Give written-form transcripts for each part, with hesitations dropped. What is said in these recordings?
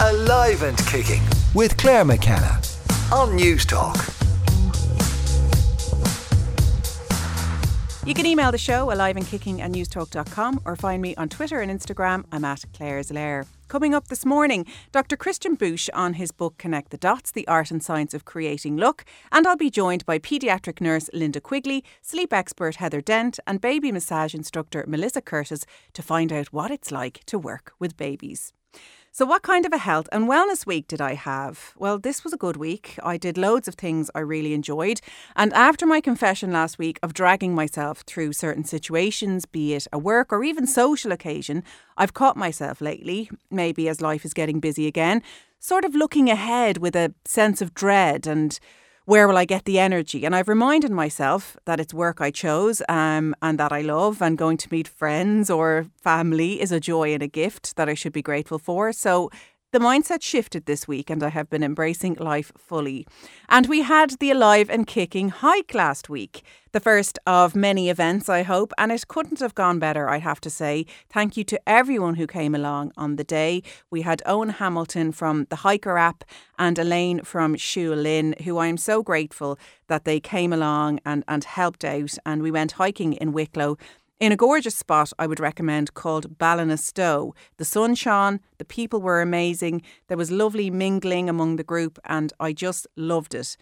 Alive and Kicking with Claire McKenna on News Talk. You can email the show aliveandkicking@newstalk.com or find me on Twitter and Instagram. I'm at Claire's Lair. Coming up this morning, Dr. Christian Busch on his book Connect the Dots: The Art and Science of Creating Luck, and I'll be joined by paediatric nurse Linda Quigley, sleep expert Heather Dent, and baby massage instructor Melissa Curtis to find out what it's like to work with babies. So what kind of a health and wellness week did I have? Well, this was a good week. I did loads of things I really enjoyed. And after my confession last week of dragging myself through certain situations, be it a work or even social occasion, I've caught myself lately, maybe as life is getting busy again, sort of looking ahead with a sense of dread and where will I get the energy? And I've reminded myself that it's work I chose and that I love, and going to meet friends or family is a joy and a gift that I should be grateful for. So the mindset shifted this week and I have been embracing life fully. And we had the Alive and Kicking Hike last week, the first of many events, I hope, and it couldn't have gone better, I have to say. Thank you to everyone who came along on the day. We had Owen Hamilton from the Hiker app and Elaine from Shulin, who I am so grateful that they came along and helped out. And we went hiking in Wicklow in a gorgeous spot I would recommend called Ballinastoe. The sun shone, the people were amazing, there was lovely mingling among the group, and I just loved it.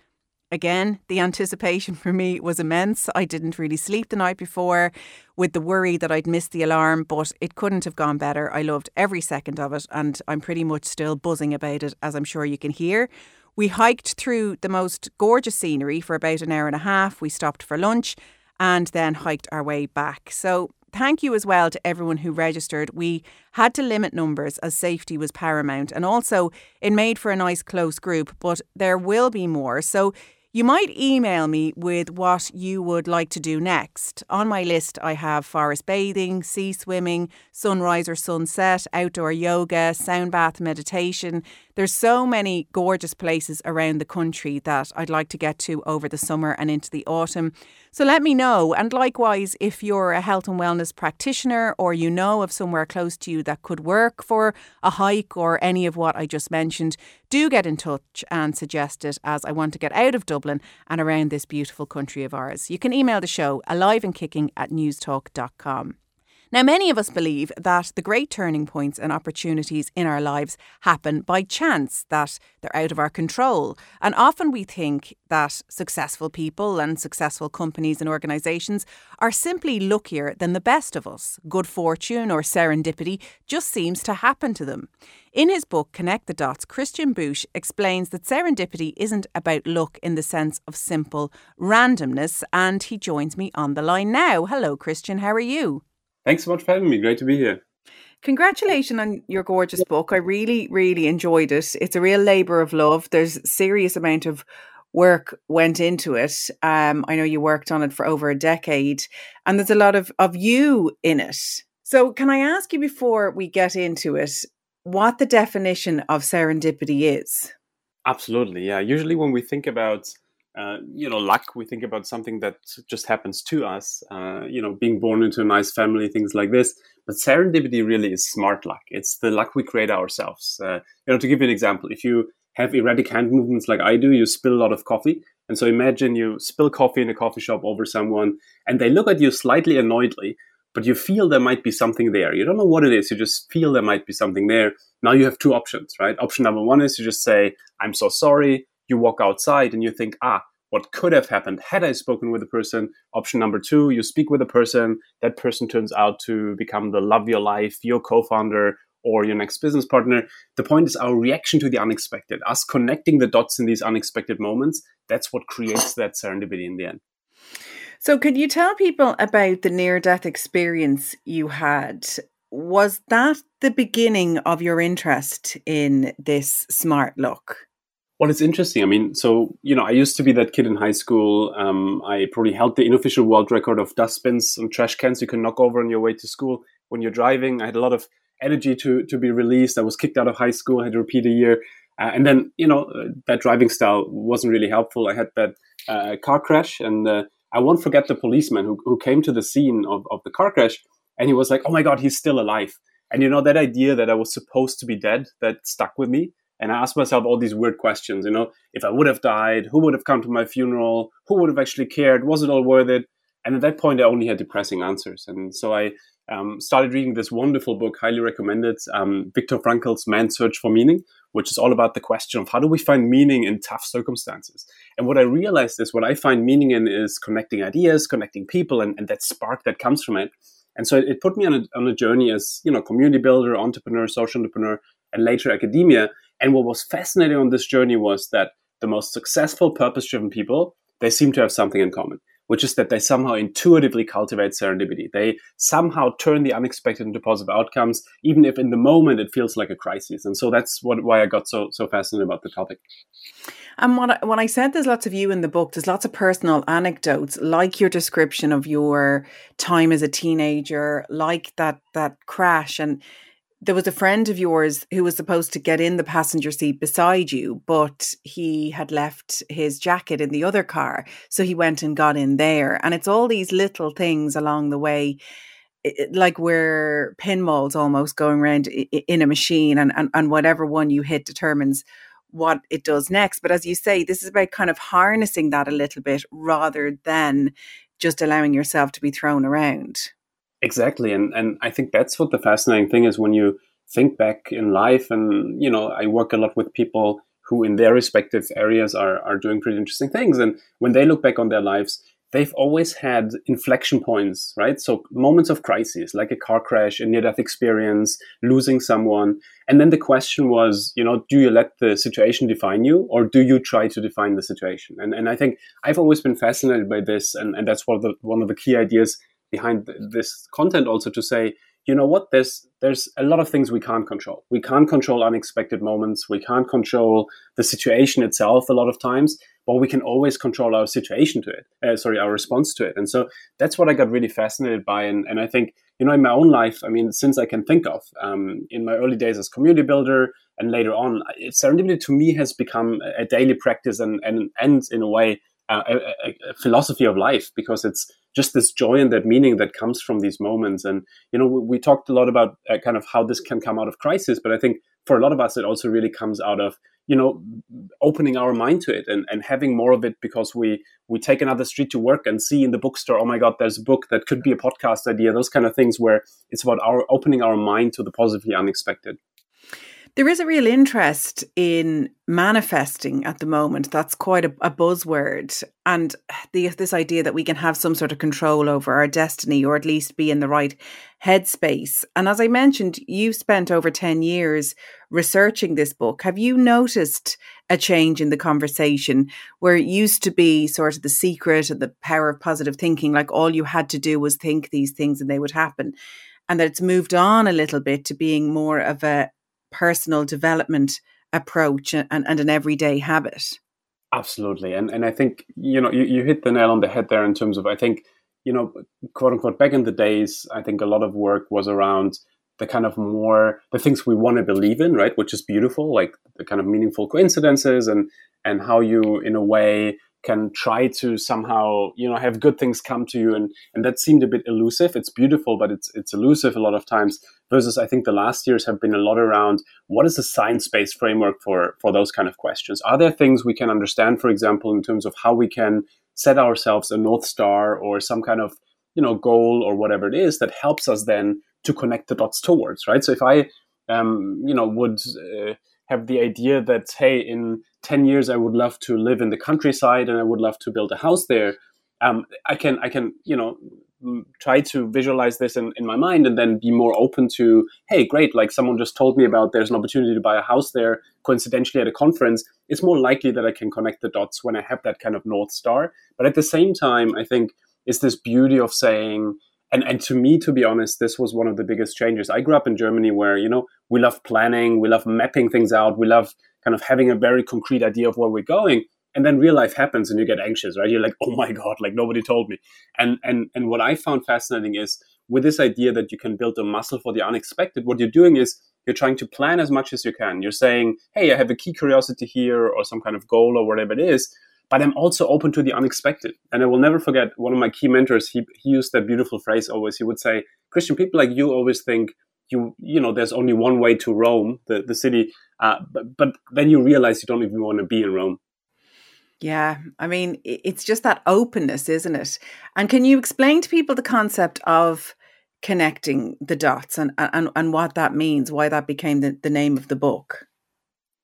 Again, the anticipation for me was immense. I didn't really sleep the night before with the worry that I'd missed the alarm, but it couldn't have gone better. I loved every second of it, and I'm pretty much still buzzing about it, as I'm sure you can hear. We hiked through the most gorgeous scenery for about an hour and a half. We stopped for lunch and then hiked our way back. So thank you as well to everyone who registered. We had to limit numbers as safety was paramount, and also it made for a nice close group, but there will be more. So you might email me with what you would like to do next. On my list, I have forest bathing, sea swimming, sunrise or sunset, outdoor yoga, sound bath meditation. There's so many gorgeous places around the country that I'd like to get to over the summer and into the autumn. So let me know. And likewise, if you're a health and wellness practitioner or you know of somewhere close to you that could work for a hike or any of what I just mentioned, do get in touch and suggest it, as I want to get out of Dublin and around this beautiful country of ours. You can email the show aliveandkicking@newstalk.com. Now, many of us believe that the great turning points and opportunities in our lives happen by chance, that they're out of our control. And often we think that successful people and successful companies and organisations are simply luckier than the best of us. Good fortune or serendipity just seems to happen to them. In his book, Connect the Dots, Christian Busch explains that serendipity isn't about luck in the sense of simple randomness. And he joins me on the line now. Hello, Christian. How are you? Thanks so much for having me. Great to be here. Congratulations on your gorgeous book. I really, really enjoyed it. It's a real labour of love. There's a serious amount of work went into it. I know you worked on it for over a decade, and there's a lot of you in it. So can I ask you, before we get into it, what the definition of serendipity is? Absolutely, yeah. Usually when we think about luck, we think about something that just happens to us, being born into a nice family, things like this. But serendipity really is smart luck. It's the luck we create ourselves. To give you an example, if you have erratic hand movements like I do, you spill a lot of coffee. And so imagine you spill coffee in a coffee shop over someone and they look at you slightly annoyedly, but you feel there might be something there. You don't know what it is. You just feel there might be something there. Now you have two options, right? Option number one is you just say, I'm so sorry. You walk outside and you think, what could have happened had I spoken with a person? Option number two, you speak with a person. That person turns out to become the love of your life, your co-founder, or your next business partner. The point is our reaction to the unexpected, us connecting the dots in these unexpected moments. That's what creates that serendipity in the end. So could you tell people about the near-death experience you had? Was that the beginning of your interest in this smart luck? Well, it's interesting. I mean, I used to be that kid in high school. I probably held the unofficial world record of dustbins and trash cans you can knock over on your way to school when you're driving. I had a lot of energy to be released. I was kicked out of high school. I had to repeat a year. And then that driving style wasn't really helpful. I had that car crash, and I won't forget the policeman who came to the scene of the car crash, and he was like, oh my God, he's still alive. And you know, that idea that I was supposed to be dead, that stuck with me. And I asked myself all these weird questions, you know, if I would have died, who would have come to my funeral? Who would have actually cared? Was it all worth it? And at that point, I only had depressing answers. And so I started reading this wonderful book, highly recommended, Viktor Frankl's Man's Search for Meaning, which is all about the question of how do we find meaning in tough circumstances? And what I realized is what I find meaning in is connecting ideas, connecting people, and that spark that comes from it. And so it put me on a journey as, you know, community builder, entrepreneur, social entrepreneur, and later academia. And what was fascinating on this journey was that the most successful, purpose-driven people, they seem to have something in common, which is that they somehow intuitively cultivate serendipity. They somehow turn the unexpected into positive outcomes, even if in the moment it feels like a crisis. And so that's why I got so fascinated about the topic. And when I said there's lots of you in the book, there's lots of personal anecdotes, like your description of your time as a teenager, like that crash. And there was a friend of yours who was supposed to get in the passenger seat beside you, but he had left his jacket in the other car. So he went and got in there. And it's all these little things along the way, like we're pinballs almost going around in a machine, and whatever one you hit determines what it does next. But as you say, this is about kind of harnessing that a little bit rather than just allowing yourself to be thrown around. Exactly. And I think that's what the fascinating thing is when you think back in life. And, you know, I work a lot with people who in their respective areas are doing pretty interesting things. And when they look back on their lives, they've always had inflection points, right? So moments of crisis, like a car crash, a near-death experience, losing someone. And then the question was, you know, do you let the situation define you, or do you try to define the situation? And I think I've always been fascinated by this. And that's one of the key ideas behind this content, also to say, you know what, there's a lot of things we can't control. We can't control unexpected moments. We can't control the situation itself a lot of times, but we can always control our situation to it, our response to it. And so that's what I got really fascinated by. And I think, you know, in my own life, I mean, since I can think of, in my early days as community builder and later on, serendipity to me has become a daily practice and in a way, a philosophy of life, because it's just this joy and that meaning that comes from these moments. And, you know, we talked a lot about kind of how this can come out of crisis, but I think for a lot of us, it also really comes out of, you know, opening our mind to it and having more of it, because we take another street to work and see in the bookstore, oh my God, there's a book that could be a podcast idea, those kind of things where it's about our opening our mind to the positively unexpected. There is a real interest in manifesting at the moment. That's quite a buzzword. And this idea that we can have some sort of control over our destiny, or at least be in the right headspace. And as I mentioned, you've spent over 10 years researching this book. Have you noticed a change in the conversation where it used to be sort of the secret and the power of positive thinking, like all you had to do was think these things and they would happen? And that it's moved on a little bit to being more of a personal development approach and an everyday habit? Absolutely. And I think, you know, you hit the nail on the head there in terms of, I think, you know, quote unquote, back in the days, I think a lot of work was around the kind of more, the things we want to believe in, right? Which is beautiful, like the kind of meaningful coincidences and how you, in a way, can try to somehow, you know, have good things come to you. And that seemed a bit elusive. It's beautiful, but it's elusive a lot of times, versus I think the last years have been a lot around what is the science-based framework for those kind of questions? Are there things we can understand, for example, in terms of how we can set ourselves a North Star or some kind of, you know, goal or whatever it is that helps us then to connect the dots towards, right? So if I, you know, would have the idea that, hey, in 10 years, I would love to live in the countryside and I would love to build a house there. I can, you know, try to visualize this in my mind and then be more open to, hey, great, like someone just told me about there's an opportunity to buy a house there, coincidentally at a conference. It's more likely that I can connect the dots when I have that kind of North Star. But at the same time, I think it's this beauty of saying, and to me, to be honest, this was one of the biggest changes. I grew up in Germany where, you know, we love planning, we love mapping things out, we love kind of having a very concrete idea of where we're going. And then real life happens and you get anxious, right? You're like, oh my God, like nobody told me. And what I found fascinating is with this idea that you can build a muscle for the unexpected, what you're doing is you're trying to plan as much as you can. You're saying, hey, I have a key curiosity here or some kind of goal or whatever it is, but I'm also open to the unexpected. And I will never forget one of my key mentors, he used that beautiful phrase always. He would say, Christian, people like you always think you know, there's only one way to Rome, the city. But then you realize you don't even want to be in Rome. Yeah, I mean, it's just that openness, isn't it? And can you explain to people the concept of connecting the dots and what that means, why that became the name of the book?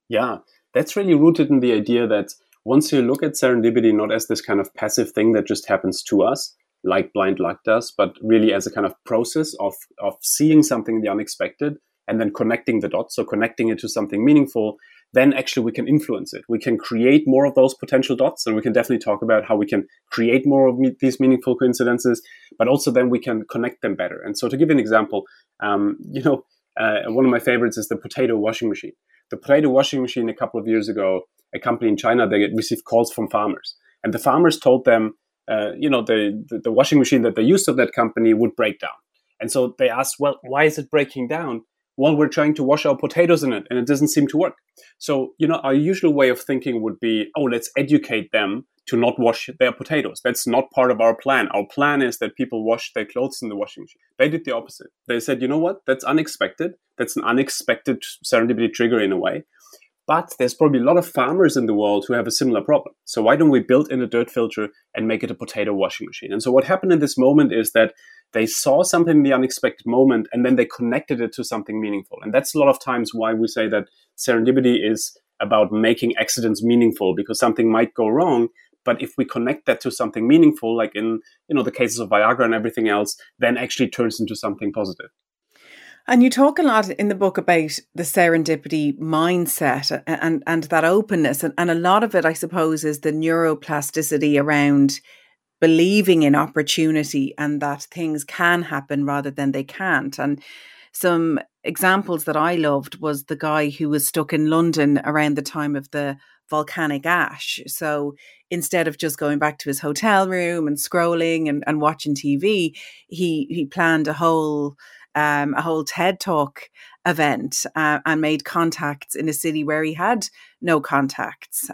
Yeah, that's really rooted in the idea that once you look at serendipity not as this kind of passive thing that just happens to us, like blind luck does, but really as a kind of process of seeing something, the unexpected, and then connecting the dots, so connecting it to something meaningful, then actually we can influence it. We can create more of those potential dots, and we can definitely talk about how we can create more of these meaningful coincidences, but also then we can connect them better. And so to give you an example, one of my favorites is the potato washing machine. The potato washing machine, a couple of years ago, a company in China, they received calls from farmers. And the farmers told them, the washing machine that they used of that company would break down. And so they asked, well, why is it breaking down? Well, we're trying to wash our potatoes in it, and it doesn't seem to work. So, you know, our usual way of thinking would be, oh, let's educate them to not wash their potatoes. That's not part of our plan. Our plan is that people wash their clothes in the washing machine. They did the opposite. They said, you know what? That's unexpected. That's an unexpected serendipity trigger in a way. But there's probably a lot of farmers in the world who have a similar problem. So why don't we build in a dirt filter and make it a potato washing machine? And so what happened in this moment is that they saw something in the unexpected moment, and then they connected it to something meaningful. And that's a lot of times why we say that serendipity is about making accidents meaningful, because something might go wrong. But if we connect that to something meaningful, like in, you know, the cases of Viagra and everything else, then actually turns into something positive. And you talk a lot in the book about the serendipity mindset and that openness. And a lot of it, I suppose, is the neuroplasticity around believing in opportunity and that things can happen rather than they can't. And some examples that I loved was the guy who was stuck in London around the time of the volcanic ash. So instead of just going back to his hotel room and scrolling and watching TV, he planned a whole TED Talk event and made contacts in a city where he had no contacts.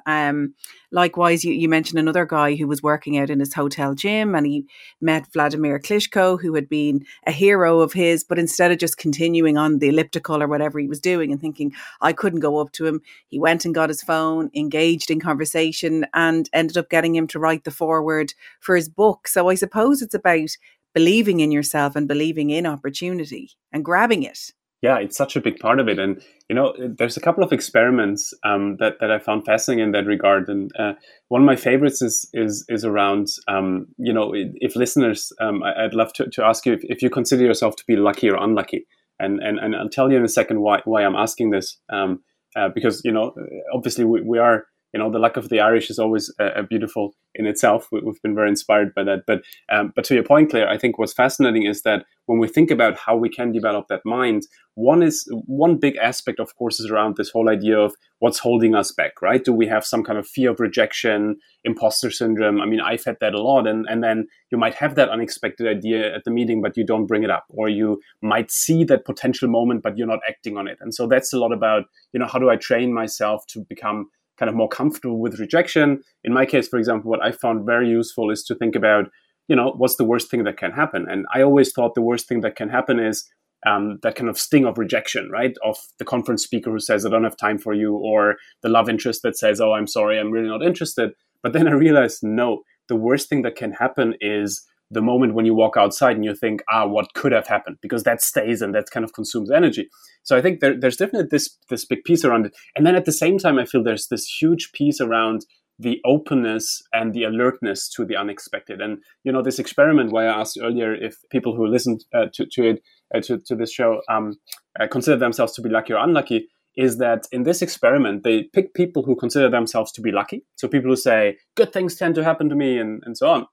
Likewise, you mentioned another guy who was working out in his hotel gym, and he met Vladimir Klitschko, who had been a hero of his, but instead of just continuing on the elliptical or whatever he was doing and thinking, I couldn't go up to him, he went and got his phone, engaged in conversation, and ended up getting him to write the foreword for his book. So I suppose it's about believing in yourself and believing in opportunity and grabbing it. Yeah, it's such a big part of it. And, you know, there's a couple of experiments that I found fascinating in that regard. And one of my favorites is around, if listeners, I'd love to ask you if you consider yourself to be lucky or unlucky. And I'll tell you in a second why I'm asking this, because, you know, obviously we are. You know, the luck of the Irish is always beautiful in itself. We've been very inspired by that. But to your point, Claire, I think what's fascinating is that when we think about how we can develop that mind, one big aspect, of course, is around this whole idea of what's holding us back, right? Do we have some kind of fear of rejection, imposter syndrome? I mean, I've had that a lot. And then you might have that unexpected idea at the meeting, but you don't bring it up. Or you might see that potential moment, but you're not acting on it. And so that's a lot about, you know, how do I train myself to become kind of more comfortable with rejection? In my case, for example, what I found very useful is to think about, you know, what's the worst thing that can happen? And I always thought the worst thing that can happen is that kind of sting of rejection, right? Of the conference speaker who says, I don't have time for you, or the love interest that says, oh, I'm sorry, I'm really not interested. But then I realized, no, the worst thing that can happen is the moment when you walk outside and you think, what could have happened? Because that stays and that kind of consumes energy. So I think there's definitely this big piece around it. And then at the same time, I feel there's this huge piece around the openness and the alertness to the unexpected. And, you know, this experiment where I asked earlier if people who listened to this show consider themselves to be lucky or unlucky, is that in this experiment, they pick people who consider themselves to be lucky. So people who say, good things tend to happen to me and so on.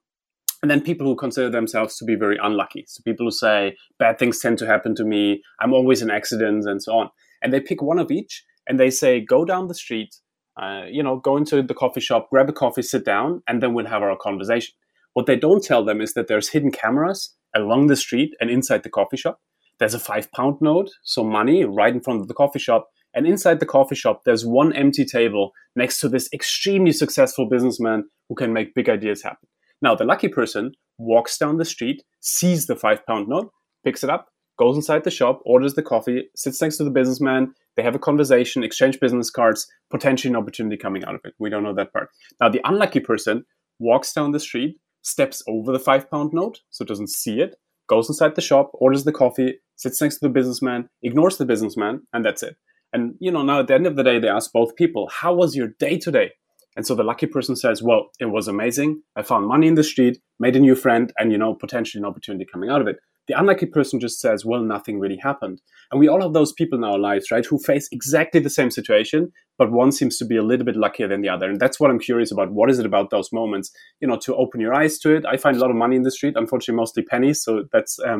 And then people who consider themselves to be very unlucky. So people who say, bad things tend to happen to me, I'm always in accidents, and so on. And they pick one of each, and they say, go down the street, go into the coffee shop, grab a coffee, sit down, and then we'll have our conversation. What they don't tell them is that there's hidden cameras along the street and inside the coffee shop. There's a £5 note, so money, right in front of the coffee shop. And inside the coffee shop, there's one empty table next to this extremely successful businessman who can make big ideas happen. Now, the lucky person walks down the street, sees the £5 note, picks it up, goes inside the shop, orders the coffee, sits next to the businessman, they have a conversation, exchange business cards, potentially an opportunity coming out of it. We don't know that part. Now, the unlucky person walks down the street, steps over the £5 note, so doesn't see it, goes inside the shop, orders the coffee, sits next to the businessman, ignores the businessman, and that's it. And, you know, now at the end of the day, they ask both people, how was your day today? And so the lucky person says, well, it was amazing. I found money in the street, made a new friend, and, you know, potentially an opportunity coming out of it. The unlucky person just says, well, nothing really happened. And we all have those people in our lives, right, who face exactly the same situation, but one seems to be a little bit luckier than the other. And that's what I'm curious about. What is it about those moments, you know, to open your eyes to it? I find a lot of money in the street, unfortunately, mostly pennies. So that's a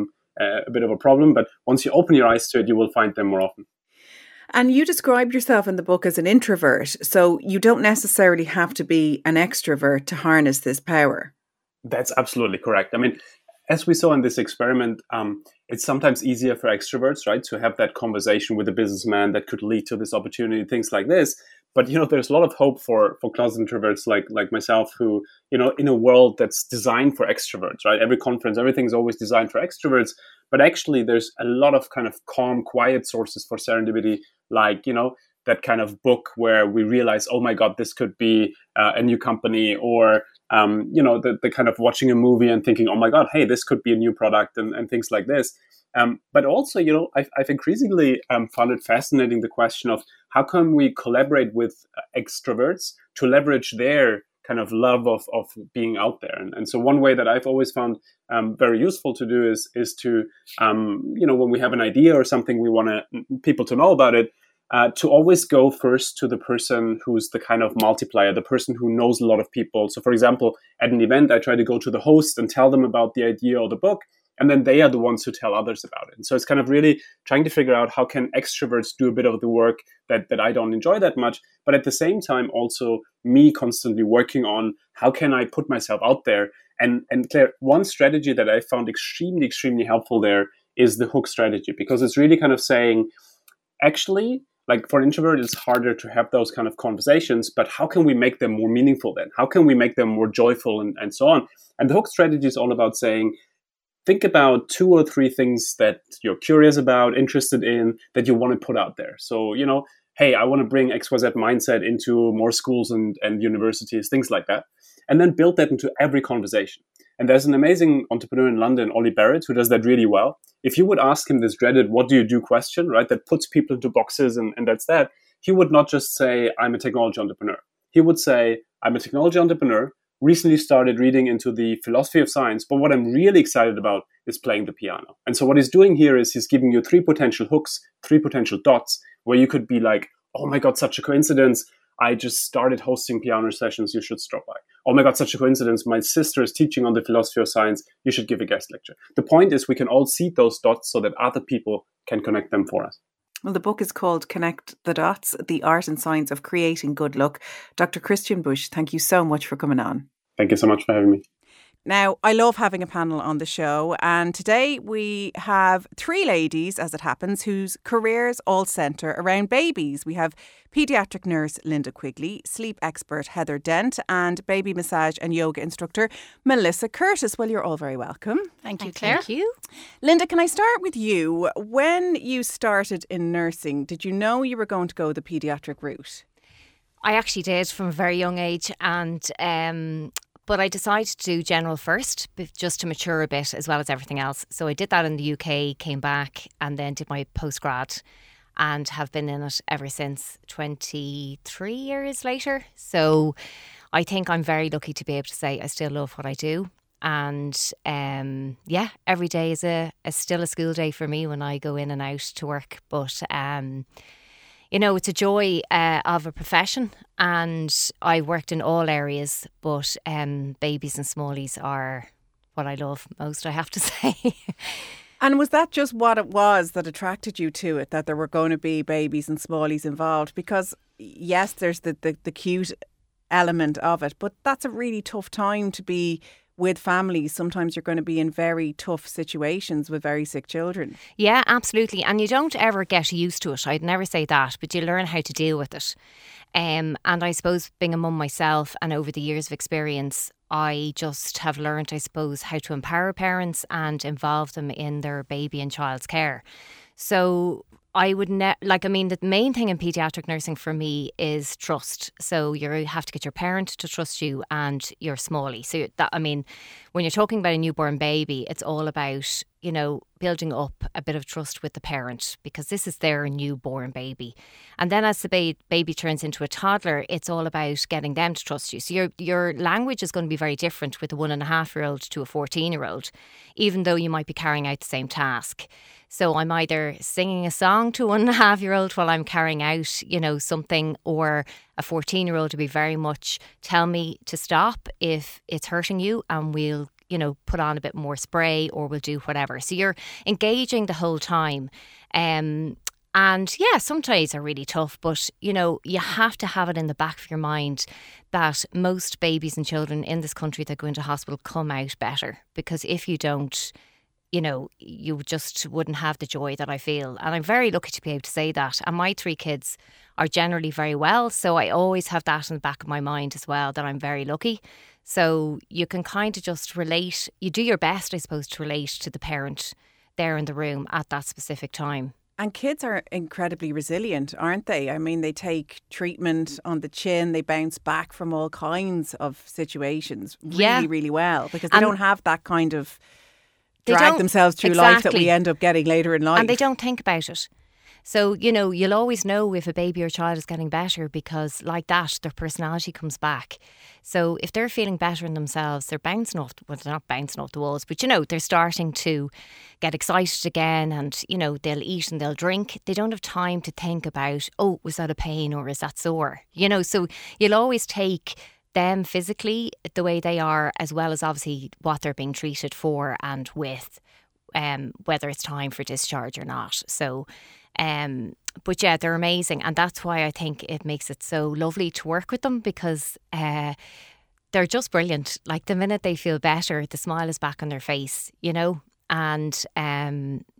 bit of a problem. But once you open your eyes to it, you will find them more often. And you describe yourself in the book as an introvert. So you don't necessarily have to be an extrovert to harness this power. That's absolutely correct. I mean, as we saw in this experiment, it's sometimes easier for extroverts, right, to have that conversation with a businessman that could lead to this opportunity, things like this. But, you know, there's a lot of hope for closet introverts like myself who, you know, in a world that's designed for extroverts, right? Every conference, everything's always designed for extroverts. But actually, there's a lot of kind of calm, quiet sources for serendipity, like, you know, that kind of book where we realize, oh, my God, this could be a new company, or, you know, the kind of watching a movie and thinking, oh, my God, hey, this could be a new product and things like this. But also, you know, I've increasingly found it fascinating, the question of how can we collaborate with extroverts to leverage their kind of love of being out there. And so one way that I've always found very useful to do is to, you know, when we have an idea or something we want people to know about it, to always go first to the person who's the kind of multiplier, the person who knows a lot of people. So for example, at an event, I try to go to the host and tell them about the idea or the book, and then they are the ones who tell others about it. And so it's kind of really trying to figure out how can extroverts do a bit of the work that I don't enjoy that much, but at the same time, also me constantly working on how can I put myself out there. And Claire, one strategy that I found extremely, extremely helpful there is the hook strategy, because it's really kind of saying, actually, like for an introvert, it's harder to have those kind of conversations, but how can we make them more meaningful then? How can we make them more joyful and so on? And the hook strategy is all about saying, think about 2 or 3 things that you're curious about, interested in, that you want to put out there. So, you know, hey, I want to bring XYZ mindset into more schools and universities, things like that. And then build that into every conversation. And there's an amazing entrepreneur in London, Oli Barrett, who does that really well. If you would ask him this dreaded, what do you do question, right, that puts people into boxes and that's that, he would not just say, I'm a technology entrepreneur. He would say, I'm a technology entrepreneur, recently started reading into the philosophy of science, but what I'm really excited about is playing the piano. And so what he's doing here is he's giving you 3 potential hooks, 3 potential dots, where you could be like, oh my God, such a coincidence. I just started hosting piano sessions. You should stop by. Oh my God, such a coincidence. My sister is teaching on the philosophy of science. You should give a guest lecture. The point is we can all see those dots so that other people can connect them for us. Well, the book is called Connect the Dots, The Art and Science of Creating Good Luck. Dr. Christian Busch, thank you so much for coming on. Thank you so much for having me. Now, I love having a panel on the show, and today we have 3 ladies, as it happens, whose careers all centre around babies. We have paediatric nurse Linda Quigley, sleep expert Heather Dent, and baby massage and yoga instructor Melissa Curtis. Well, you're all very welcome. Thank you, Claire. Thank you. Linda, can I start with you? When you started in nursing, did you know you were going to go the paediatric route? I actually did from a very young age, and but I decided to do general first, just to mature a bit as well as everything else. So I did that in the UK, came back and then did my postgrad and have been in it ever since, 23 years later. So I think I'm very lucky to be able to say I still love what I do. And yeah, every day is still a school day for me when I go in and out to work. But you know, it's a joy of a profession, and I worked in all areas, but babies and smallies are what I love most, I have to say. And was that just what it was that attracted you to it, that there were going to be babies and smallies involved? Because yes, there's the cute element of it, but that's a really tough time to be with families. Sometimes you're going to be in very tough situations with very sick children. Yeah, absolutely. And you don't ever get used to it. I'd never say that, but you learn how to deal with it. And I suppose being a mum myself and over the years of experience, I just have learned, I suppose, how to empower parents and involve them in their baby and child's care. So I would the main thing in paediatric nursing for me is trust. So you have to get your parent to trust you and your smallie. So that, when you're talking about a newborn baby, it's all about, building up a bit of trust with the parent, because this is their newborn baby. And then as the baby turns into a toddler, it's all about getting them to trust you. So your language is going to be very different with a 1.5-year-old to a 14-year-old, even though you might be carrying out the same task. So I'm either singing a song to a 1.5-year-old while I'm carrying out, something, or a 14-year-old to be very much, tell me to stop if it's hurting you and we'll, put on a bit more spray or we'll do whatever. So you're engaging the whole time. And yeah, some days are really tough, but you have to have it in the back of your mind that most babies and children in this country that go into hospital come out better, because if you don't, you just wouldn't have the joy that I feel. And I'm very lucky to be able to say that. And my 3 kids are generally very well. So I always have that in the back of my mind as well, that I'm very lucky. So you can kind of just relate. You do your best, I suppose, to relate to the parent there in the room at that specific time. And kids are incredibly resilient, aren't they? They take treatment on the chin. They bounce back from all kinds of situations really, really well, because they don't have that kind of... drag themselves through life that we end up getting later in life. And they don't think about it. So, you'll always know if a baby or child is getting better, because like that, their personality comes back. So if they're feeling better in themselves, they're bouncing off, they're not bouncing off the walls, but, they're starting to get excited again and, they'll eat and they'll drink. They don't have time to think about, oh, was that a pain or is that sore? So you'll always take them physically the way they are, as well as obviously what they're being treated for and with, whether it's time for discharge or not. So, but yeah, they're amazing. And that's why I think it makes it so lovely to work with them, because they're just brilliant. Like the minute they feel better, the smile is back on their face, and I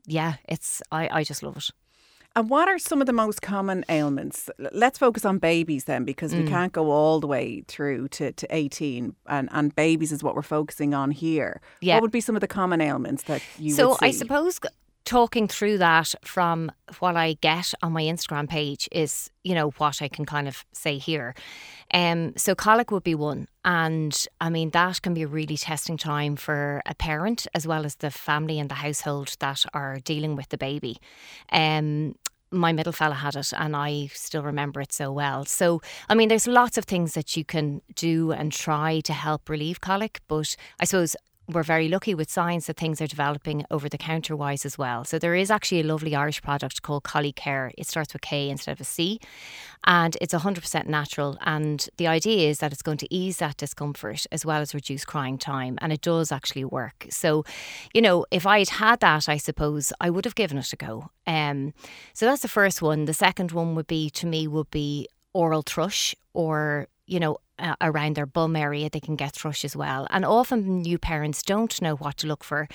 just love it. And what are some of the most common ailments? Let's focus on babies then, because we can't go all the way through to 18, and babies is what we're focusing on here. Yeah. What would be some of the common ailments that you would see? I suppose talking through that from what I get on my Instagram page is, what I can kind of say here. So colic would be one. And that can be a really testing time for a parent as well as the family and the household that are dealing with the baby. My middle fella had it and I still remember it so well. So, there's lots of things that you can do and try to help relieve colic. But I suppose we're very lucky with science that things are developing over the counter wise as well. So there is actually a lovely Irish product called ColiCare. It starts with K instead of a C, and it's 100% natural. And the idea is that it's going to ease that discomfort as well as reduce crying time. And it does actually work. So, if I'd had that, I suppose I would have given it a go. So that's the first one. The second one would be oral thrush, or, around their bum area, they can get thrush as well. And often new parents don't know what to look for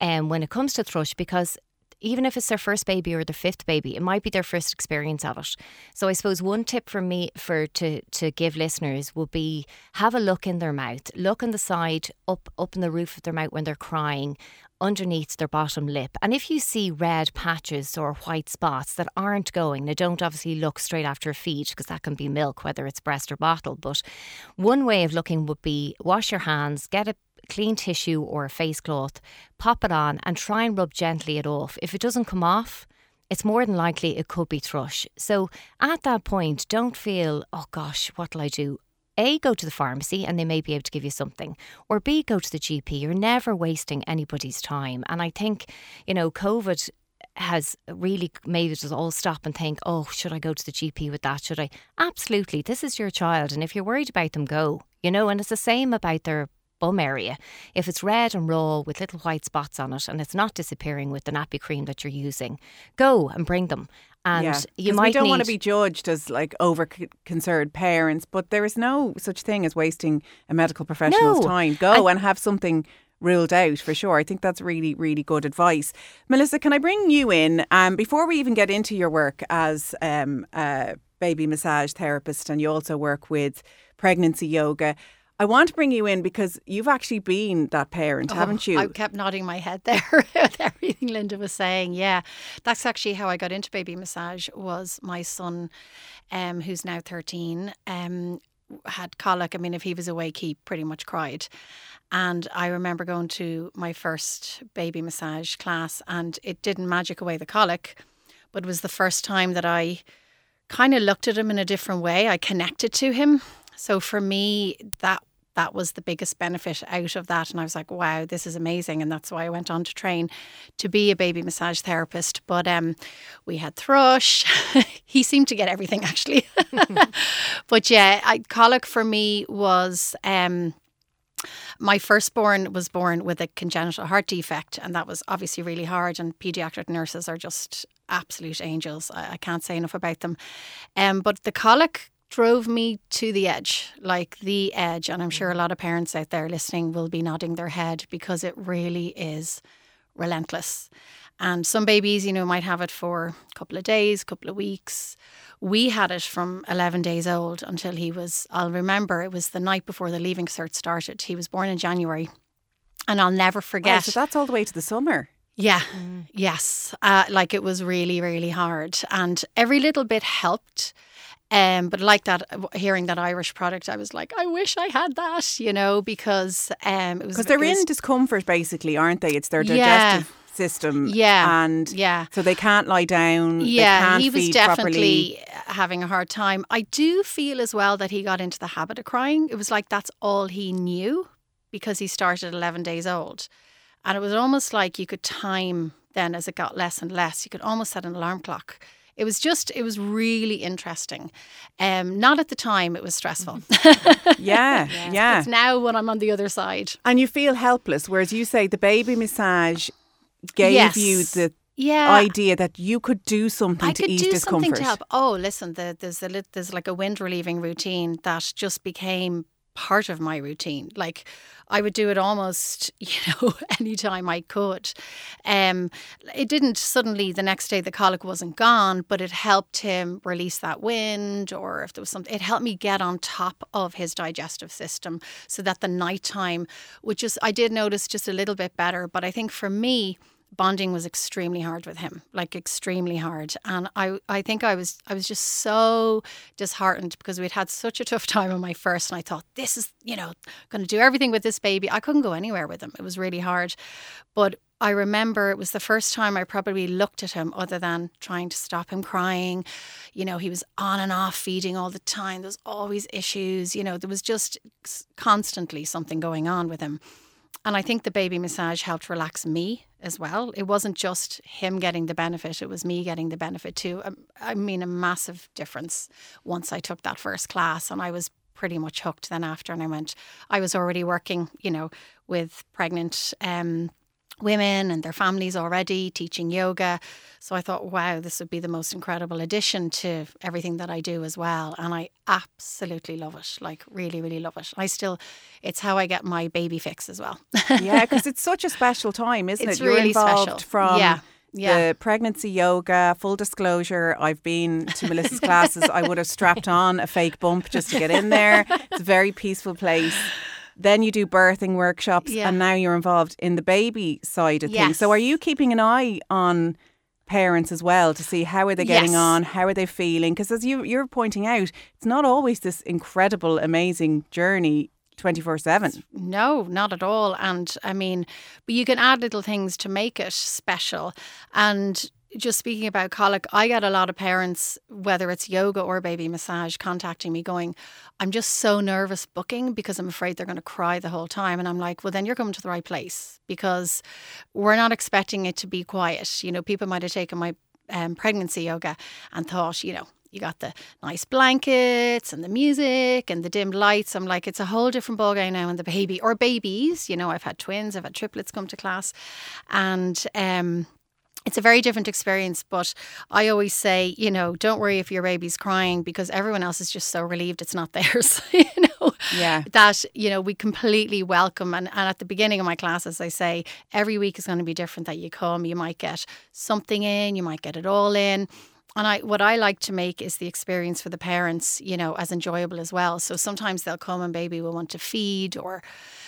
when it comes to thrush, because even if it's their first baby or their 5th baby, it might be their first experience of it. So I suppose one tip from me to give listeners would be, have a look in their mouth, look on the side, up in the roof of their mouth when they're crying, underneath their bottom lip. And if you see red patches or white spots that aren't going, now don't obviously look straight after a feed, because that can be milk, whether it's breast or bottle. But one way of looking would be wash your hands, get a clean tissue or a face cloth, pop it on and try and rub gently it off. If it doesn't come off, it's more than likely it could be thrush. So at that point, don't feel, oh gosh, what'll I do? A, go to the pharmacy and they may be able to give you something, or B, go to the GP. You're never wasting anybody's time. And I think, COVID has really made us all stop and think, oh, should I go to the GP with that? Should I? Absolutely. This is your child. And if you're worried about them, go, and it's the same about their bum area. If it's red and raw with little white spots on it and it's not disappearing with the nappy cream that you're using, go and bring them. And we don't want to be judged as like over concerned parents, but there is no such thing as wasting a medical professional's time. Go and have something ruled out for sure. I think that's really, really good advice. Melissa, can I bring you in? Before we even get into your work as a baby massage therapist, and you also work with pregnancy yoga, I want to bring you in because you've actually been that parent, haven't you? I kept nodding my head there with everything Linda was saying. Yeah, that's actually how I got into baby massage. Was my son, who's now 13, had colic. I mean, if he was awake, he pretty much cried. And I remember going to my first baby massage class, and it didn't magic away the colic, but it was the first time that I kind of looked at him in a different way. I connected to him. So for me, that was the biggest benefit out of that. And I was like, wow, this is amazing. And that's why I went on to train to be a baby massage therapist. But we had thrush. He seemed to get everything, actually. But yeah, colic for me was... my firstborn was born with a congenital heart defect, and that was obviously really hard, and paediatric nurses are just absolute angels. I can't say enough about them. But the colic drove me to the edge, like the edge. And I'm sure a lot of parents out there listening will be nodding their head because it really is relentless. And some babies, you know, might have it for a couple of days, couple of weeks. We had it from 11 days old until he was, I'll remember, it was the night before the Leaving Cert started. He was born in January. And I'll never forget. Oh, so that's all the way to the summer. Yeah, yes. Like it was really, really hard. And every little bit helped. But like that, hearing that Irish product, I was like, I wish I had that, you know, because it was... Because they're in discomfort, basically, aren't they? It's their digestive... Yeah. System, yeah, and yeah, so they can't lie down. Yeah, they can't he was feed definitely properly. Having a hard time. I do feel as well that he got into the habit of crying. It was like that's all he knew because he started at 11 days old, and it was almost like you could time then as it got less and less. You could almost set an alarm clock. It was really interesting. Not at the time, it was stressful. Yeah. It's now when I'm on the other side, and you feel helpless. Whereas you say the baby massage. Gave yes. you the idea that you could do something to ease discomfort. I could do something to help. Oh, listen, there's like a wind relieving routine that just became part of my routine. Like I would do it almost, anytime I could. It didn't suddenly the next day the colic wasn't gone, but it helped him release that wind, or if there was something, it helped me get on top of his digestive system so that the nighttime, which is, I did notice just a little bit better. But I think for me, bonding was extremely hard with him, like extremely hard. And I think I was just so disheartened because we'd had such a tough time on my first, and I thought, this is, going to do everything with this baby. I couldn't go anywhere with him. It was really hard. But I remember it was the first time I probably looked at him other than trying to stop him crying. He was on and off feeding all the time. There's always issues. There was just constantly something going on with him. And I think the baby massage helped relax me as well. It wasn't just him getting the benefit. It was me getting the benefit too. I mean, a massive difference once I took that first class, and I was pretty much hooked then after. And I was already working, with pregnant women and their families already, teaching yoga. So I thought, wow, this would be the most incredible addition to everything that I do as well. And I absolutely love it. Like really, really love it. It's how I get my baby fix as well. Yeah, because it's such a special time, isn't it? You're really involved special. From the pregnancy yoga. Full disclosure, I've been to Melissa's classes. I would have strapped on a fake bump just to get in there. It's a very peaceful place. Then you do birthing workshops, and now you're involved in the baby side of things. So are you keeping an eye on parents as well to see how are they getting on, how are they feeling? Because as you're pointing out, it's not always this incredible, amazing journey 24/7. No, not at all. And I mean, but you can add little things to make it special. And just speaking about colic, I get a lot of parents, whether it's yoga or baby massage, contacting me going, I'm just so nervous booking because I'm afraid they're going to cry the whole time. And I'm like, well, then you're coming to the right place because we're not expecting it to be quiet. People might have taken my pregnancy yoga and thought, you got the nice blankets and the music and the dim lights. I'm like, it's a whole different ballgame now. And the baby or babies, I've had twins, I've had triplets come to class, and it's a very different experience. But I always say, don't worry if your baby's crying because everyone else is just so relieved it's not theirs, that, we completely welcome. And at the beginning of my classes, I say every week is going to be different that you come. You might get something in, you might get it all in. And what I like to make is the experience for the parents, you know, as enjoyable as well. So sometimes they'll come and baby will want to feed, or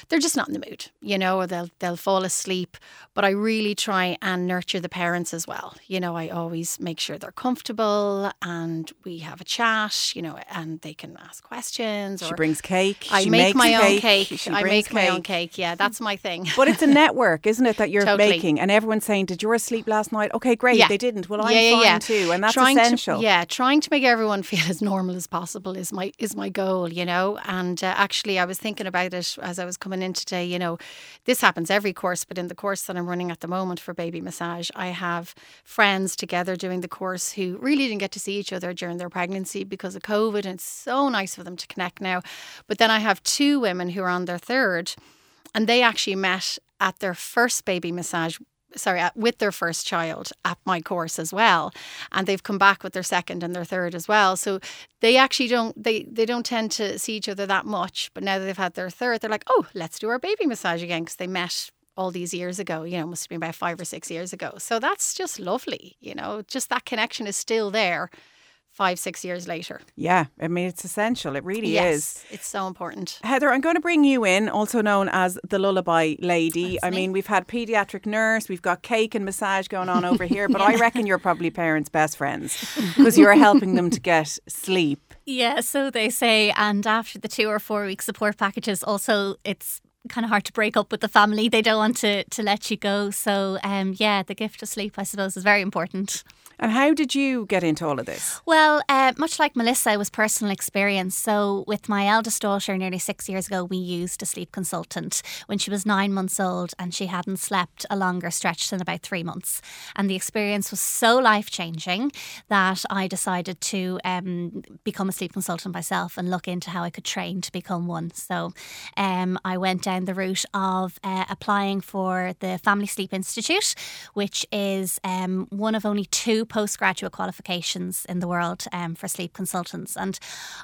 they're just not in the mood, you know, or they'll fall asleep. But I really try and nurture the parents as well. You know, I always make sure they're comfortable and we have a chat, you know, and they can ask questions. Or she brings cake. I make my own cake. I make my own cake. Yeah, that's my thing. But it's a network, isn't it, that you're making? And everyone's saying, did yours sleep last night? Okay, great. Yeah. They didn't. Well, I'm fine too. And that's essential. Trying to make everyone feel as normal as possible is my goal, you know. And actually, I was thinking about it as I was coming in today. You know, this happens every course, but in the course that I'm running at the moment for baby massage, I have friends together doing the course who really didn't get to see each other during their pregnancy because of COVID, and it's so nice for them to connect now. But then I have two women who are on their third, and they actually met at their first baby massage with their first child at my course as well. And they've come back with their second and their third as well. So they actually don't tend to see each other that much. But now that they've had their third, they're like, oh, let's do our baby massage again, because they met all these years ago, you know, must have been about 5 or 6 years ago. So that's just lovely, you know, just that connection is still there 5, 6 years later. Yeah, I mean, it's essential. It really is. It's so important. Heather, I'm going to bring you in, also known as the Lullaby Lady. That's me. Mean, we've had paediatric nurse, we've got cake and massage going on over here, but I reckon you're probably parents' best friends because you're helping them to get sleep. Yeah, so they say. And after the 2 or 4 week support packages, also, it's kind of hard to break up with the family. They don't want to let you go. So, the gift of sleep, I suppose, is very important. And how did you get into all of this? Well, much like Melissa, it was personal experience. So with my eldest daughter nearly 6 years ago, we used a sleep consultant when she was 9 months old and she hadn't slept a longer stretch than about 3 months. And the experience was so life-changing that I decided to become a sleep consultant myself and look into how I could train to become one. So I went down the route of applying for the Family Sleep Institute, which is one of only two postgraduate qualifications in the world for sleep consultants. And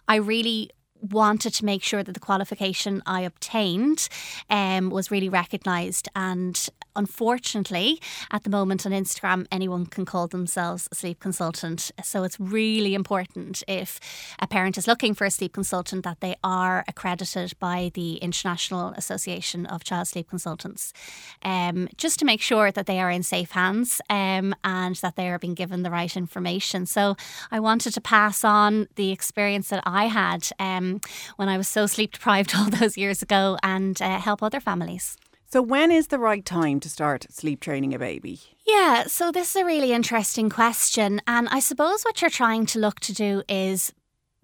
I really wanted to make sure that the qualification I obtained was really recognised. And unfortunately, at the moment on Instagram, anyone can call themselves a sleep consultant. So it's really important, if a parent is looking for a sleep consultant, that they are accredited by the International Association of Child Sleep Consultants, just to make sure that they are in safe hands and that they are being given the right information. So I wanted to pass on the experience that I had when I was so sleep deprived all those years ago and help other families. So when is the right time to start sleep training a baby? Yeah, so this is a really interesting question. And I suppose what you're trying to look to do is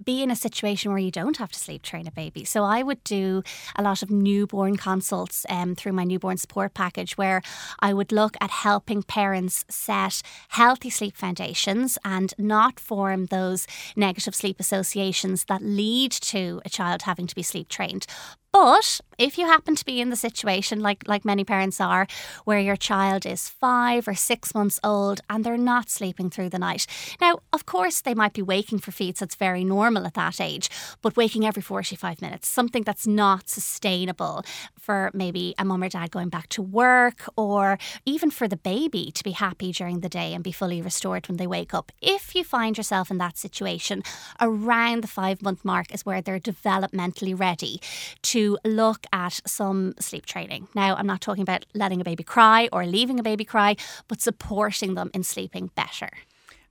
be in a situation where you don't have to sleep train a baby. So I would do a lot of newborn consults through my newborn support package, where I would look at helping parents set healthy sleep foundations and not form those negative sleep associations that lead to a child having to be sleep trained. But if you happen to be in the situation, like many parents are, where your child is 5 or 6 months old and they're not sleeping through the night. Now, of course, they might be waking for feeds. That's very normal at that age. But waking every 45 minutes, something that's not sustainable for maybe a mum or dad going back to work, or even for the baby to be happy during the day and be fully restored when they wake up. If you find yourself in that situation, around the 5 month mark is where they're developmentally ready to look at some sleep training. Now, I'm not talking about letting a baby cry or leaving a baby cry, but supporting them in sleeping better.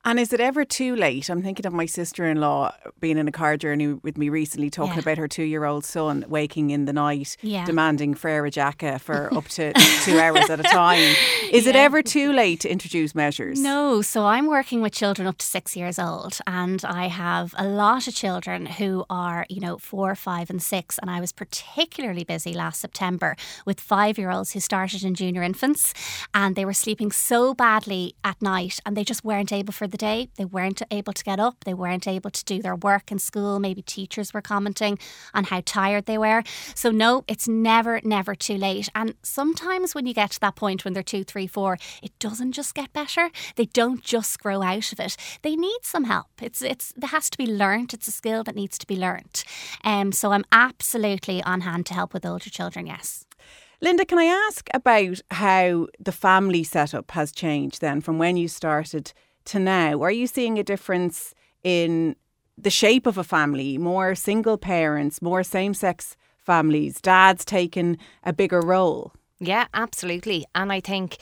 And is it ever too late? I'm thinking of my sister-in-law being in a car journey with me recently, talking about her 2-year-old son waking in the night, demanding Frere Jacca for up to 2 hours at a time. Is it ever too late to introduce measures? No. So I'm working with children up to 6 years old, and I have a lot of children who are, 4, 5 and 6. And I was particularly busy last September with 5-year-olds who started in junior infants, and they were sleeping so badly at night and they just weren't able for the day. They weren't able to get up. They weren't able to do their work in school. Maybe teachers were commenting on how tired they were. So no, it's never, never too late. And sometimes when you get to that point when they're 2, 3, 4, it doesn't just get better. They don't just grow out of it. They need some help. It has to be learnt. It's a skill that needs to be learnt. So I'm absolutely on hand to help with older children, yes. Linda, can I ask about how the family setup has changed then from when you started to now? Are you seeing a difference in the shape of a family, more single parents, more same-sex families, dads taking a bigger role? Yeah, absolutely. And I think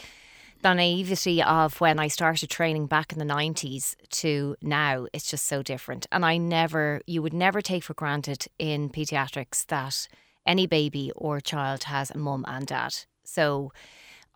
the naivety of when I started training back in the 90s to now, it's just so different. And you would never take for granted in paediatrics that any baby or child has a mum and dad. So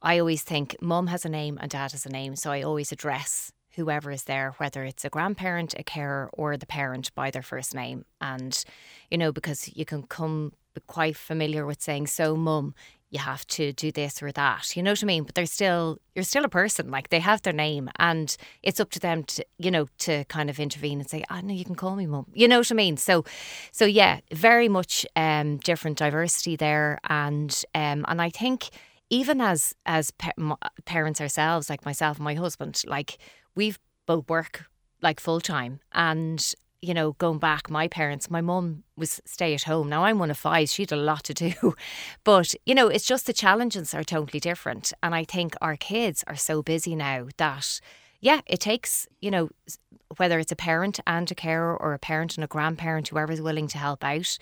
I always think mum has a name and dad has a name. So I always address whoever is there, whether it's a grandparent, a carer or the parent, by their first name. And, you know, because you can come quite familiar with saying, so mum, you have to do this or that, you know what I mean? But you're still a person, like they have their name and it's up to them to, you know, to kind of intervene and say, oh no, you can call me mum, you know what I mean? So yeah, very much different diversity there. And I think even as parents ourselves, like myself and my husband, like we've both work like full time. And, you know, going back, my parents, my mum was stay at home. Now I'm one of five, she had a lot to do. But, you know, it's just the challenges are totally different. And I think our kids are so busy now that, yeah, it takes, you know, whether it's a parent and a carer or a parent and a grandparent, whoever's willing to help out.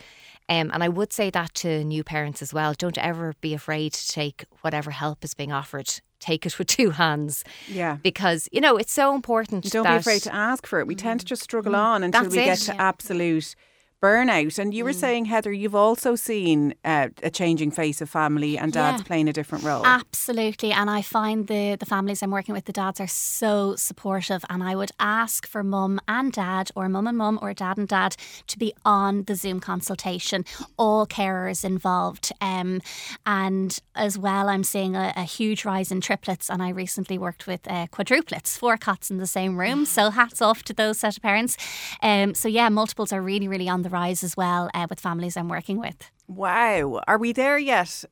And I would say that to new parents as well. Don't ever be afraid to take whatever help is being offered. Take it with two hands. Yeah. Because, you know, it's so important. Don't be afraid to ask for it. We tend to just struggle on until we get to absolute burnout. And you were saying, Heather, you've also seen a changing face of family and dads playing a different role. Absolutely. And I find the families I'm working with, the dads are so supportive. And I would ask for mum and dad or mum and mum or dad and dad to be on the Zoom consultation, all carers involved. And as well, I'm seeing a huge rise in triplets. And I recently worked with quadruplets, 4 cats in the same room. So hats off to those set of parents. So yeah, multiples are really, really on the rise as well with families I'm working with. Wow. Are we there yet,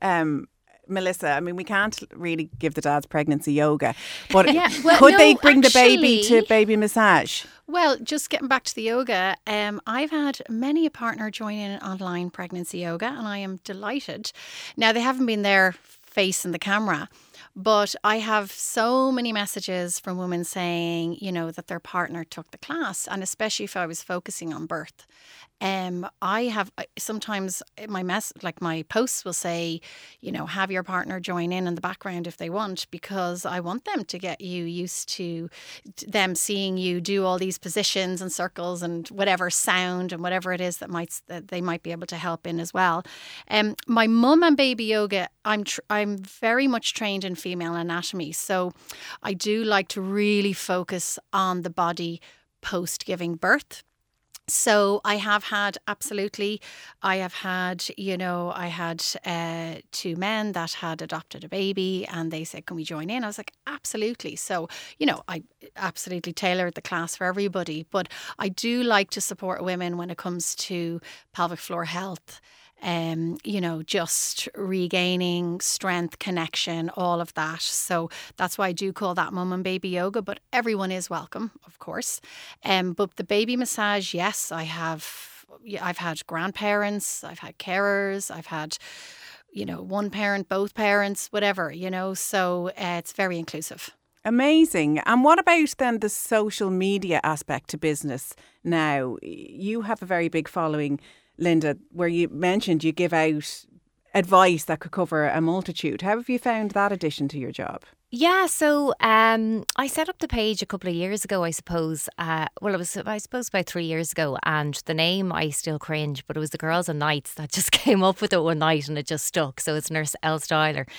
Melissa? I mean, we can't really give the dads pregnancy yoga, but they bring the baby to baby massage? Well, just getting back to the yoga, I've had many a partner join in an online pregnancy yoga and I am delighted. Now, they haven't been there facing the camera, but I have so many messages from women saying, you know, that their partner took the class, and especially if I was focusing on birth. I have sometimes my posts will say, you know, have your partner join in the background if they want, because I want them to get you used to them seeing you do all these positions and circles and whatever sound and whatever it is that they might be able to help in as well. My mum and baby yoga, I'm very much trained in female anatomy, so I do like to really focus on the body post giving birth. So I had two men that had adopted a baby and they said, can we join in? I was like, absolutely. So, you know, I absolutely tailored the class for everybody. But I do like to support women when it comes to pelvic floor health. You know, just regaining strength, connection, all of that. So that's why I do call that mum and baby yoga, but everyone is welcome, of course. But the baby massage, yes, I've had grandparents, I've had carers, I've had, you know, one parent, both parents, whatever, you know, so it's very inclusive. Amazing. And what about then the social media aspect to business now? You have a very big following, Linda, where you mentioned you give out advice that could cover a multitude. How have you found that addition to your job? Yeah, so I set up the page a couple of years ago, I suppose. Well, it was, I suppose, about 3 years ago. And the name, I still cringe, but it was the Girls and Knights that just came up with it one night and it just stuck. So it's Nurse Elle Styler.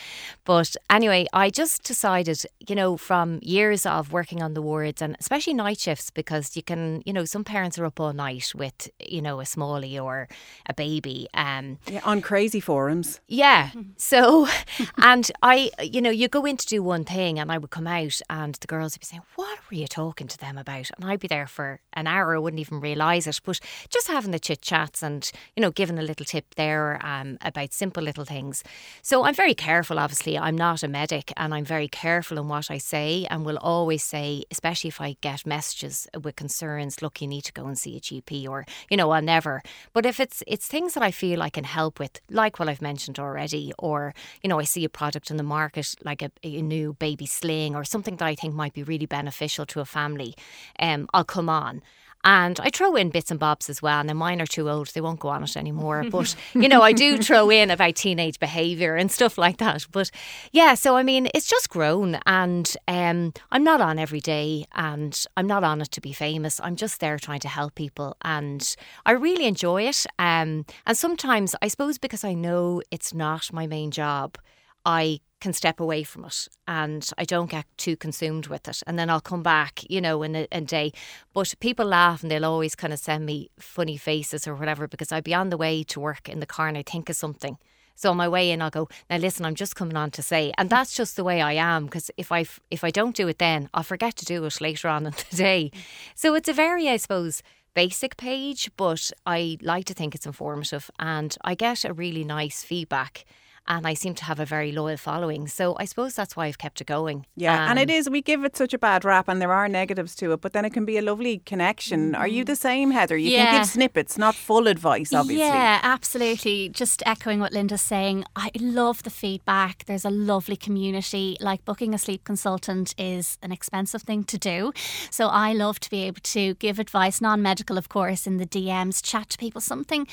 But anyway, I just decided, you know, from years of working on the wards and especially night shifts, because you can, you know, some parents are up all night with, you know, a smallie or a baby. On crazy forums. Yeah. So, and I, you know, you go in to do one thing and I would come out and the girls would be saying, what were you talking to them about? And I'd be there for an hour, I wouldn't even realise it, but just having the chit chats and, you know, giving a little tip there about simple little things. So I'm very careful, obviously. I'm not a medic and I'm very careful in what I say and will always say, especially if I get messages with concerns, look, you need to go and see a GP, or, you know, I'll never. But if it's things that I feel I can help with, like what I've mentioned already, or, you know, I see a product in the market, like a new do baby sling or something that I think might be really beneficial to a family, I'll come on. And I throw in bits and bobs as well. Now, mine are too old. They won't go on it anymore. But, you know, I do throw in about teenage behaviour and stuff like that. But, yeah, so, I mean, it's just grown. And I'm not on every day. And I'm not on it to be famous. I'm just there trying to help people. And I really enjoy it. And sometimes, I suppose, because I know it's not my main job, I can step away from it and I don't get too consumed with it, and then I'll come back, you know, in a day. But people laugh and they'll always kind of send me funny faces or whatever, because I'd be on the way to work in the car and I think of something. So on my way in I'll go, now listen, I'm just coming on to say, and that's just the way I am, because if I don't do it then, I'll forget to do it later on in the day. So it's a very, I suppose, basic page, but I like to think it's informative and I get a really nice feedback. And I seem to have a very loyal following. So I suppose that's why I've kept it going. Yeah, and it is. We give it such a bad rap and there are negatives to it, but then it can be a lovely connection. Are you the same, Heather? You can give snippets, not full advice, obviously. Yeah, absolutely. Just echoing what Linda's saying, I love the feedback. There's a lovely community. Like, booking a sleep consultant is an expensive thing to do. So I love to be able to give advice, non-medical, of course, in the DMs, chat to people. Something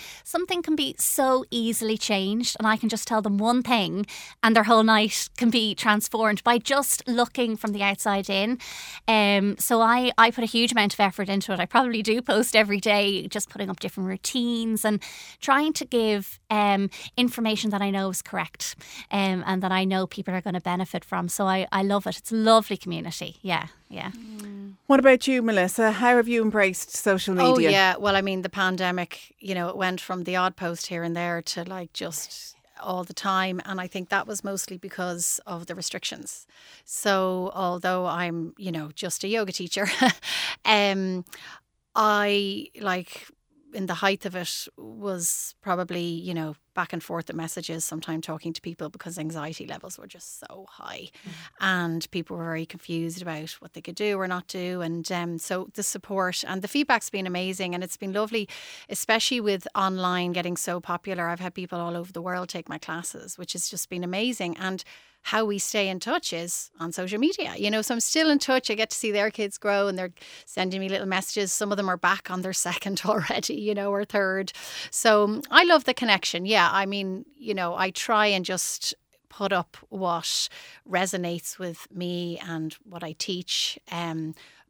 can be so easily changed and I can just tell them one thing and their whole night can be transformed by just looking from the outside in. So I put a huge amount of effort into it. I probably do post every day, just putting up different routines and trying to give information that I know is correct and that I know people are going to benefit from. So I love it. It's a lovely community. Yeah. Yeah. What about you, Melissa? How have you embraced social media? Oh, yeah. Well, I mean, the pandemic, you know, it went from the odd post here and there to like just all the time, and I think that was mostly because of the restrictions. So although I'm, you know, just a yoga teacher, I, like, in the height of it was probably, you know, back and forth the messages, sometimes talking to people, because anxiety levels were just so high and people were very confused about what they could do or not do. And so the support and the feedback's been amazing, and it's been lovely, especially with online getting so popular. I've had people all over the world take my classes, which has just been amazing. And how we stay in touch is on social media, you know, so I'm still in touch. I get to see their kids grow and they're sending me little messages. Some of them are back on their second already, you know, or third. So I love the connection. Yeah, I mean, you know, I try and just put up what resonates with me and what I teach.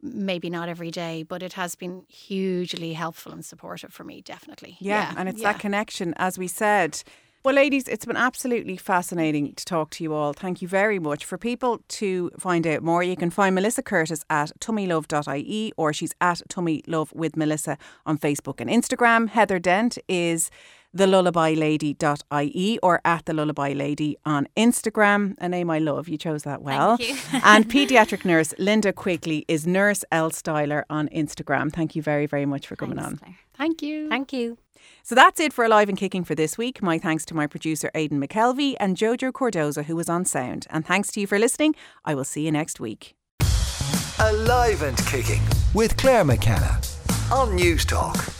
Maybe not every day, but it has been hugely helpful and supportive for me, definitely. Yeah, and it's that connection, as we said. Well, ladies, it's been absolutely fascinating to talk to you all. Thank you very much. For people to find out more, you can find Melissa Curtis at TummyLove.ie, or she's at TummyLove with Melissa on Facebook and Instagram. Heather Dent is TheLullabyLady.ie or at TheLullabyLady on Instagram. A name I love. You chose that well. Thank you. And paediatric nurse Linda Quigley is Nurse Elle Styler on Instagram. Thank you very, very much for coming on. Claire. Thank you. Thank you. So that's it for Alive and Kicking for this week. My thanks to my producer Aidan McKelvey and Jojo Cordoza, who was on sound. And thanks to you for listening. I will see you next week. Alive and Kicking with Claire McKenna on News Talk.